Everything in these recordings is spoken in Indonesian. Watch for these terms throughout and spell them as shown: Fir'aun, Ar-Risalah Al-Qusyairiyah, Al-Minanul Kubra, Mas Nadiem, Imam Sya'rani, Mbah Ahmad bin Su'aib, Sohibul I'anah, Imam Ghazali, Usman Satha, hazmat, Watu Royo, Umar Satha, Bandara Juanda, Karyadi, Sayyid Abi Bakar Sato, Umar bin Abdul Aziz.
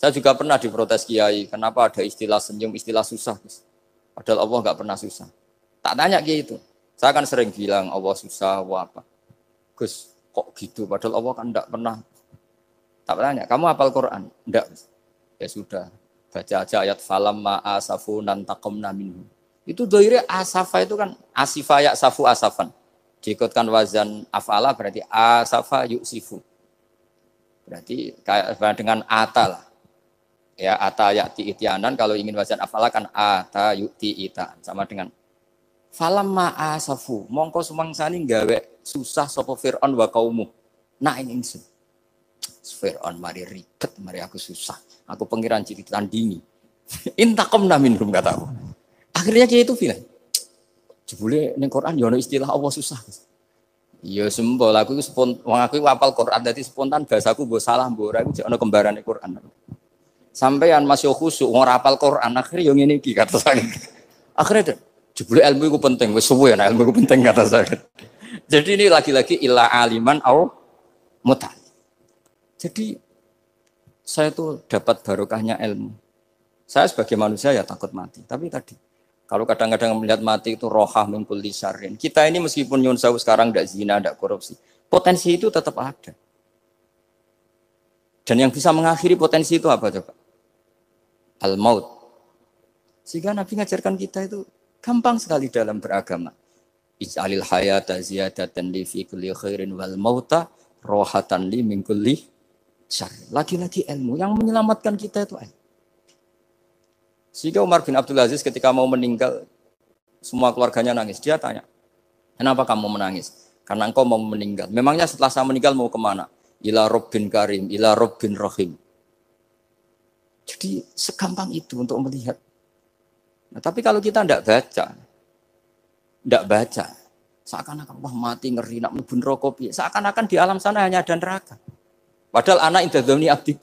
Saya juga pernah diprotes kiai, kenapa ada istilah senyum, istilah susah. Padahal Allah nggak pernah susah. Tak tanya kiai itu. Saya kan sering bilang Allah susah, Allah apa. Gus, kok gitu? Padahal Allah kan nggak pernah. Tak tanya, kamu hafal Quran? Nggak. Ya sudah, baca aja ayat falamma asafunan taqamna minhu. Itu doire asafa itu kan asifa ya safu asafan. Diikutkan wazan afala berarti asafa yuksifu. Berarti dengan ata lah. Ya, ata yakti ityanan, kalau ingin wazan afala kan ata yukti itan. Sama dengan falamma asafu, mongko sumangsani gawe susah sapa Fir'aun wa kaumuh. Nah ini insun. Fir'aun mari ribet, mari aku susah. Aku pengiran jadi tandingi. Intaqamna minhum kataku. Akhirnya dia itu bilang, jebule ning Quran ya ono istilah Allah susah. Ya sembol aku itu spontan, wong aku hafal Quran dadi spontan bahasaku mbok salah mbok ora iku jek ono kembarane Quran. Sampeyan masih khusuk ora hafal Quran akhirnya yo ngene iki kata saya. Akhirnya jebule ilmu iku penting, wis suwe ana ilmu iku penting kata saya. Jadi ini lagi-lagi illa aliman au mutal. Jadi saya tuh dapat barokahnya ilmu. Saya sebagai manusia ya takut mati, tapi tadi kalau kadang-kadang melihat mati itu rohah min kulli syarrin. Kita ini meskipun nyun sawu sekarang tidak zina, tidak korupsi, potensi itu tetap ada. Dan yang bisa mengakhiri potensi itu apa coba? Al-maut. Sehingga Nabi ngajarkan kita itu gampang sekali dalam beragama. Ij'alil hayata ziyadatan li fi kulli khairin wal mauta rohatan li min kulli syarrin. Lagi-lagi ilmu yang menyelamatkan kita itu ilmu. Sehingga Umar bin Abdul Aziz ketika mau meninggal semua keluarganya nangis. Dia tanya, kenapa kamu menangis? Karena engkau mau meninggal. Memangnya setelah saya meninggal mau kemana? Ila Rabbin Karim, ila Rabbin Rahim. Jadi segampang itu untuk melihat. Nah, tapi kalau kita tidak baca, seakan-akan wah mati ngeri nak mlebu neraka piye. Seakan-akan di alam sana hanya ada neraka. Padahal ana inda dzamni abdi.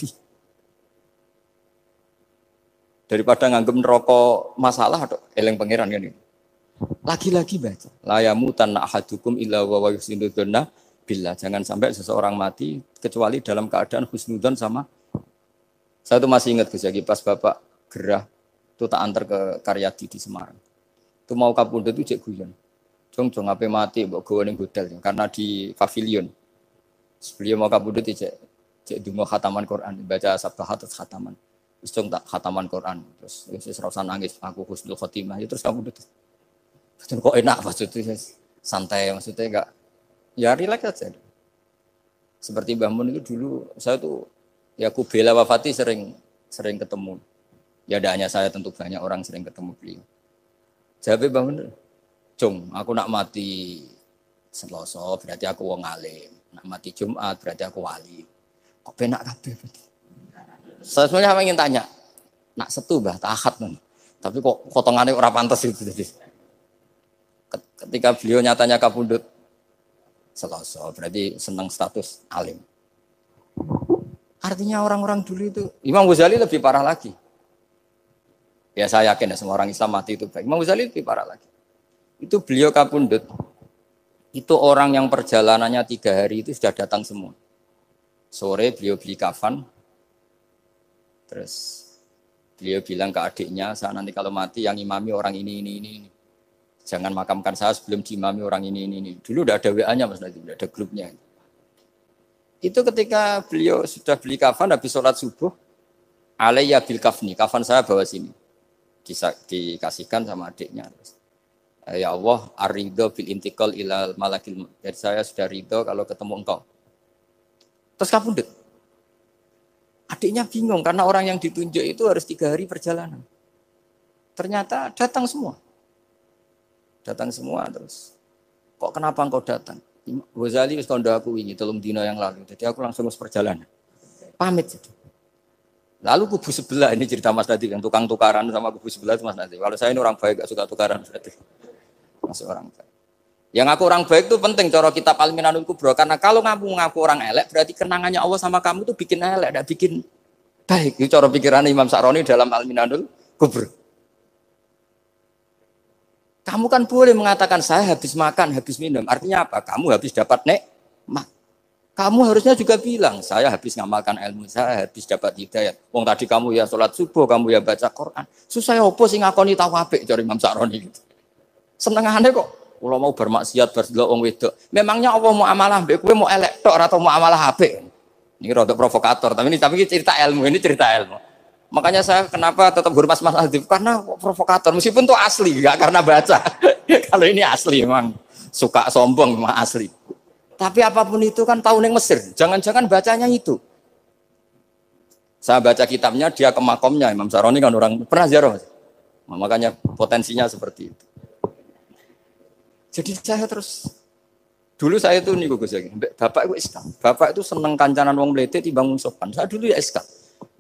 Daripada nganggep neraka masalah atau eling pangeran kan ini. Lagi-lagi baca. La yamutan ahadukum illa wa yuhsinu dzanna billah. Jangan sampai seseorang mati kecuali dalam keadaan husnudzan sama. Saya tuh masih ingat Gus Yagi pas Bapak gerah itu tak antar ke Karyadi di Semarang. Itu mau kapundhut itu jek guyon. Jong ape mati mbok gawe ning hotel karena di pavilion. Sebelum mau kapundhut jek donga khataman Quran, baca sabbahatut khataman. Wis jong tak khataman Quran. Terus wis ora usah nangis, aku husnul khotimah. Terus kapundhut. Terus kok enak maksudnya santai maksudnya enggak ya rileks aja. Seperti Mbah Mun itu dulu saya tuh ya aku bela wafati sering ketemu. Ya ada hanya saya tentu banyak orang sering ketemu beliau. Jawabnya Mbah Mun, "Jung, aku nak mati Selasa berarti aku wong alim. Nak mati Jumat berarti aku wali." Kok penak kabeh. Saya sebenarnya ingin tanya, nak setu Mbah Ahmad men. Tapi kok potongannya ora pantas itu jadi. Ketika beliau nyatanya kapundhut Selasa berarti senang status alim. Artinya orang-orang dulu itu Imam Ghazali lebih parah lagi. Ya saya yakin ya semua orang Islam mati itu baik. Imam Ghazali lebih parah lagi. Itu beliau kapundhut. Itu orang yang perjalanannya 3 hari itu sudah datang semua. Sore beliau beli kafan. Terus beliau bilang ke adiknya, saya nanti kalau mati yang imami orang ini. Jangan makamkan saya sebelum diimami orang ini. Dulu udah ada WA-nya Mas Nadiem, udah ada grupnya. Itu ketika beliau sudah beli kafan, habis sholat subuh, alaiya bil kafni, kafan saya bawa sini. Dikasihkan sama adiknya. Ya Allah, ar-ridho bil intikal ilal malakil. Jadi saya sudah ridho kalau ketemu engkau. Terus kapundhut. Adiknya bingung karena orang yang ditunjuk itu harus 3 hari perjalanan. Ternyata datang semua. Terus kok kenapa engkau datang? Ghazali wis kandha aku wingi 3 dina yang lalu. Jadi aku langsung wis perjalanan. Pamit jadi. Lalu kubu sebelah ini cerita Mas Nadiem yang tukang tukaran sama kubu sebelah itu Mas Nadiem. Kalau saya ini orang baik gak suka tukaran berarti. Masuk orang baik. Yang aku orang baik itu penting cara kitab Al-Minanul Kubra karena kalau ngaku orang elek berarti kenangannya Allah sama kamu tuh bikin elek enggak bikin baik. Itu cara pikirannya Imam Sya'rani dalam Al-Minanul Kubra. Kamu kan boleh mengatakan saya habis makan, habis minum. Artinya apa? Kamu habis dapat nikmat. Kamu harusnya juga bilang, saya habis ngamalkan ilmu, saya habis dapat hidayah. Wong tadi kamu ya sholat subuh, kamu ya baca Quran. Susah ya opo sing ngakoni tau apik jare Imam Sya'rani gitu. Senengane kok kula mau bermaksiat bar delok wong wedok. Memangnya apa mau amalah mbek kowe mau elek tok atau mau amalah apik? Ini rada provokator, tapi ini cerita ilmu, ini cerita ilmu. Makanya saya kenapa tetap hormat Mas Adib karena provokator meskipun itu asli, enggak karena baca. Kalau ini asli emang suka sombong emang asli. Tapi apapun itu kan tahun yang Mesir. Jangan-jangan bacanya itu. Saya baca kitabnya, dia ke makomnya. Imam Sya'rani kan orang pernah ziarah. Makanya potensinya seperti itu. Jadi saya terus. Dulu saya itu nih Gus Zaki. Bapak itu iskak. Bapak itu seneng kancanan wong mlete timbang wong sopan. Saya dulu ya iskak.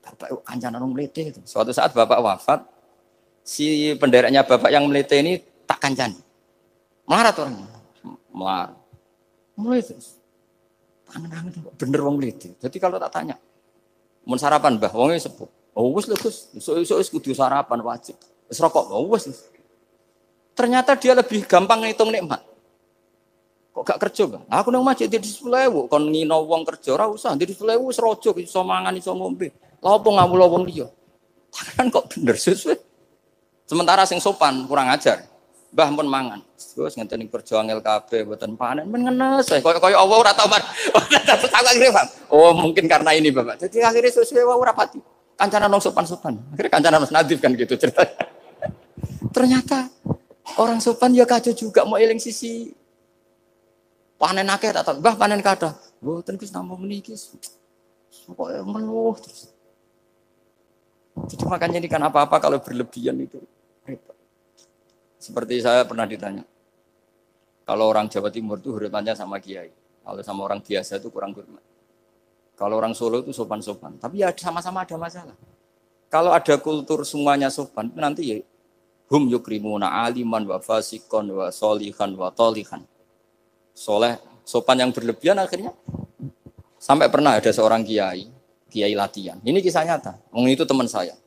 Bapak itu kancanan wong mlete itu. Suatu saat bapak wafat, si pendereknya bapak yang mlete ini tak kancani. Melarat orangnya. Melarat. Mulai terus, tangan-tangan bener wong mlete. Jadi kalau tak tanya, mun sarapan mbah, wonge sepuh. Oh wis lho Gus, esuk-esuk wis kudu sarapan wajib. Wis rokok, oh wis. Ternyata dia lebih gampang ngitung nikmat. Kok gak kerja, Bang? Lah aku nang masjid di 10.000 kon ngino wong kerja ora usah, di 10.000 wis rojo iso mangan iso ngombe. Lah opo ngawula wong liya? Kan kok bener sesuai. Sementara sing sopan kurang ajar. Mbah pun mangan. Terus ngenteni kerja angel kabeh mboten panen men ngenes. Kaya Allah ora tau Pak. Oh, mungkin karena ini, Bapak. Jadi akhirnya sesuai wae ora pati. Kancanan wong sopan-sopan. Akhirnya kancanan Mas Nadif kan gitu ceritanya. Ternyata orang sopan ya kacau juga mau eling sisi panen akeh tak tahu. Mbah panen kathah. Mboten Gus namung meniki. Kok ngeluh terus. Jadi makanya ini kan apa-apa kalau berlebihan itu. Seperti saya pernah ditanya, kalau orang Jawa Timur itu hormatnya sama kiai, kalau sama orang biasa itu kurang hormat. Kalau orang Solo itu sopan-sopan, tapi ya sama-sama ada masalah. Kalau ada kultur semuanya sopan, nanti ya hum yukrimuna aliman wa fasikon wa solihan wa tolihan. Soleh, sopan yang berlebihan akhirnya. Sampai pernah ada seorang kiai, kiai latihan. Ini kisah nyata, itu teman saya.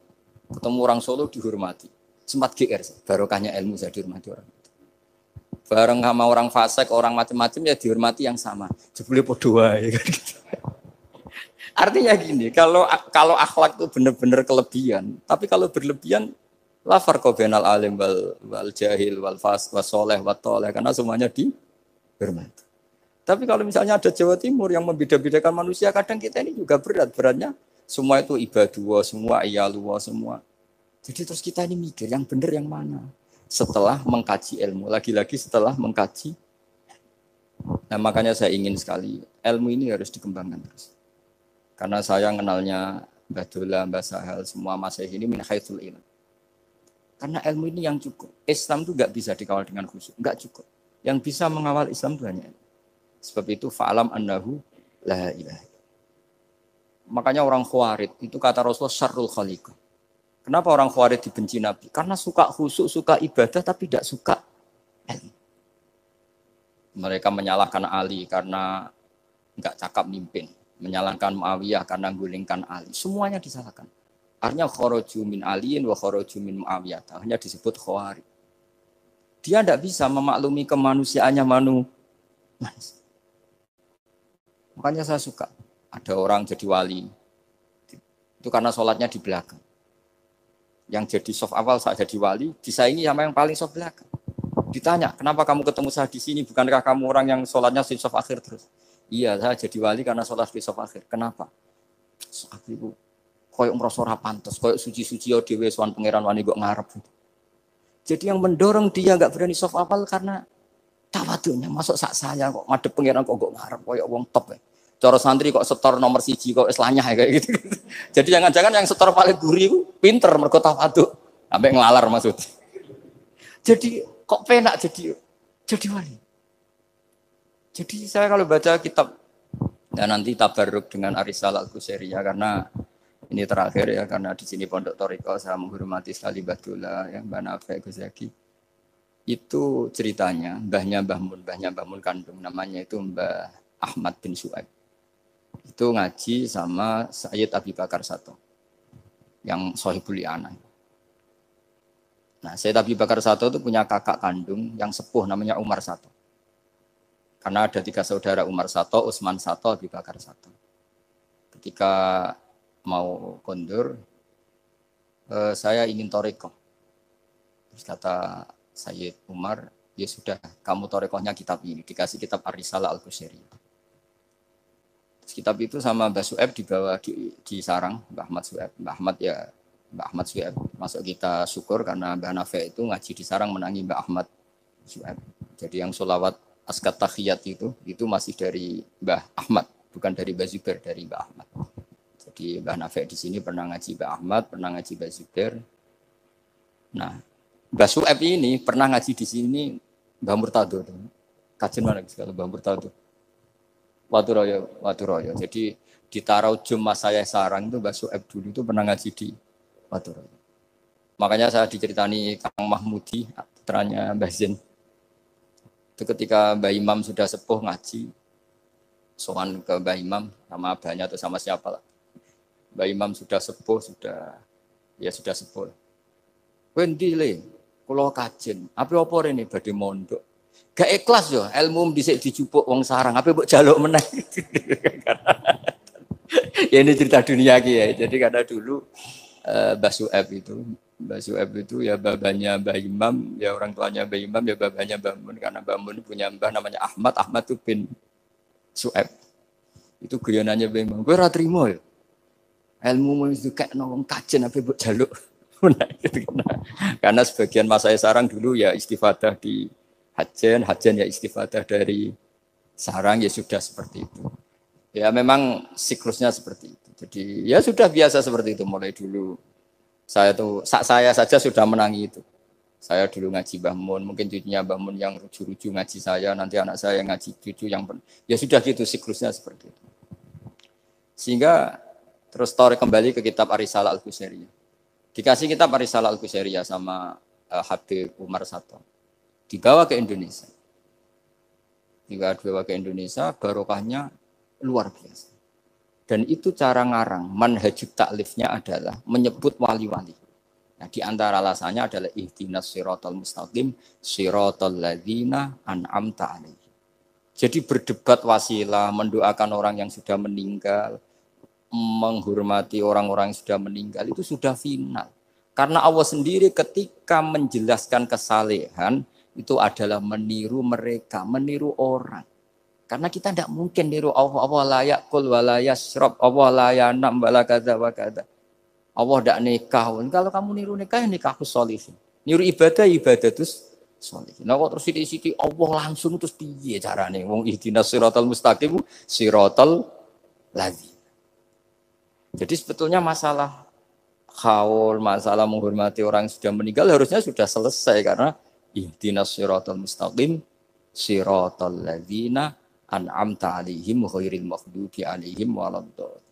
Ketemu orang Solo dihormati. Sempat GR, barokahnya ilmu saya dihormati orang. Bareng sama orang fasik, orang macam-macam ya dihormati yang sama. Jebule padha wae kan gitu. Artinya gini, kalau akhlak itu benar-benar kelebihan, tapi kalau berlebihan la farqa bainal alim wal jahil wal fasik was saleh wat thaleh karena semuanya dihormati. Tapi kalau misalnya ada Jawa Timur yang membeda-bedakan manusia, kadang kita ini juga berat-beratnya semua itu ibadua, semua iyalua, semua. Jadi terus kita ini mikir yang benar yang mana setelah mengkaji ilmu, lagi-lagi setelah mengkaji. Nah makanya saya ingin sekali ilmu ini harus dikembangkan terus. Karena saya kenalnya Mbah Dola, Mbah Sahal, semua masih ini min haitsul ilm. Karena ilmu ini yang cukup. Islam itu nggak bisa dikawal dengan khusyuk, nggak cukup. Yang bisa mengawal Islam itu hanya ilmu. Sebab itu fa'alam annahu la ilaha. Makanya orang Khawarij itu kata Rasulullah syarrul khaliqah. Kenapa orang Khawarij dibenci Nabi? Karena suka khusyuk, suka ibadah, tapi tidak suka ilmu. Mereka menyalahkan Ali karena nggak cakap mimpin. Menyalahkan Muawiyah karena gulingkan Ali. Semuanya disalahkan. Artinya khoroju min aliin wa khoroju min Muawiyah. Hanya disebut Khawarij. Dia tidak bisa memaklumi kemanusiaannya manusia. Makanya saya suka. Ada orang jadi wali. Itu karena sholatnya di belakang. Yang jadi soft awal saat jadi wali, disaingi sama yang paling soft belakang. Ditanya, kenapa kamu ketemu saya di sini? Bukankah kamu orang yang sholatnya di soft akhir terus? Iya, saya jadi wali karena sholat di soft akhir. Kenapa? Aku itu koyok merosora pantas, koyok suci-suci ya dewe soan pangeran wani kok ngarep. Jadi yang mendorong dia nggak berani soft awal karena tawadunya masuk sak saya kok madep pangeran kok ngarep koyok wong top. Cara santri kok setor nomor siji kok islahnya kayak gitu. Jadi jangan-jangan yang setor paling gurih pinter mergo tawadhu sampai ngelalar maksudnya. Jadi kok penak jadi wali. Jadi saya kalau baca kitab dan nanti tabarruk dengan Ar-Risalah Al-Qusyairiyah karena ini terakhir ya, karena di sini Pondok Toriko saya menghormati sekali Mbah Dola ya, Mbah Nafi Gus Zaki. Itu ceritanya mbahnya Mbah Mun kandung namanya itu Mbah Ahmad bin Su'aib. Itu ngaji sama Sayyid Abi Bakar Sato yang Sohibul I'anah. Nah Sayyid Abi Bakar Sato itu punya kakak kandung yang sepuh namanya Umar Satha. Karena ada 3 saudara, Umar Satha, Usman Satha, Abi Bakar Satha. Ketika mau kondur, saya ingin torikoh. Terus kata Sayyid Umar, ya sudah, kamu torikohnya kitab ini. Dikasih kitab Ar-Risalah Al-Qusyairiyah. Kitab itu sama Mbah Su'aib dibawa di sarang, Mbah Ahmad Su'aib. Mbah Ahmad Su'aib. Masuk kita syukur karena Mbah Nafi itu ngaji di sarang menangi Mbah Ahmad Su'aib. Jadi yang solawat askat tahiyat itu masih dari Mbah Ahmad, bukan dari Mbah Zubair, dari Mbah Ahmad. Jadi Mbah Nafi di sini pernah ngaji Mbah Ahmad, pernah ngaji Mbah Zubair. Nah, Mbah Su'aib ini pernah ngaji di sini Mbah Murtado. Kajian mana kalau Mbah Murtado? Watu Royo. Jadi di Taraujum mas saya sarang itu Mbah Su'aib dulu itu pernah ngaji di Watu Royo. Makanya saya diceritani Kang Mahmudi, putranya Mbah Zain. Itu ketika Mbah Imam sudah sepuh ngaji, sowan ke Mbah Imam sama abahnya atau sama siapa lah. Mbah Imam sudah sepuh, sudah sepuh. Wendile, kula kajen, apa rene badhe mondok. Gak ikhlas yo, ilmu dhisik dijupuk wong sarang, ape mbok jaluk meneh. Ya ini cerita dunia iki ya. Jadi karena dulu Mbah Su'aib itu ya babanya Mbah Imam, ya orang tuanya Mbah Imam, ya babanya Mbah Mun, karena Mbah Mun punya mbah namanya Ahmad itu bin Su'aib. Itu guyonannya Mbah Imam. Kowe ora trimo yo. Ilmu wis dikekno wong kajen ape mbok jaluk. Karena sebagian masa sarang dulu ya istifadah di Hajen ya istifadah dari sarang ya sudah seperti itu. Ya memang siklusnya seperti itu. Jadi ya sudah biasa seperti itu mulai dulu. Saya saja sudah menangi itu. Saya dulu ngaji Mbah Mun, mungkin cucunya Mbah Mun yang ruju-ruju ngaji saya, nanti anak saya ngaji cucu yang ya sudah gitu siklusnya seperti itu. Sehingga terus tarik kembali ke kitab Ar-Risalah Al-Qusyairiyah. Dikasih kitab Ar-Risalah Al-Qusyairiyah sama Habib Umar Satha. Dibawa ke Indonesia, barokahnya luar biasa. Dan itu cara ngarang, manhajut taklifnya adalah menyebut wali-wali. Nah, di antara alasannya adalah ihdinas siratal mustaqim, siratal ladzina an'amta alaihim. Jadi berdebat wasilah, mendoakan orang yang sudah meninggal, menghormati orang-orang yang sudah meninggal, itu sudah final. Karena Allah sendiri ketika menjelaskan kesalehan, itu adalah meniru mereka, meniru orang. Karena kita tidak mungkin niru Allah la yakul wa la yashrab, Allah la yanam wa la kadza wa kadza. Allah tidak nikah. Kalau kamu nikahku sholihin. Niru ibadatus sholihin. Nah, kalau terus sithik-sithik Allah langsung terus piye carane? Wong ihdinas siratal mustaqim, siratal ladzina. Jadi sebetulnya masalah haul, masalah menghormati orang yang sudah meninggal harusnya sudah selesai karena ihdinas siratal mustaqim siratal ladzina an'amta alaihim ghairil maghdubi alaihim waladdallin.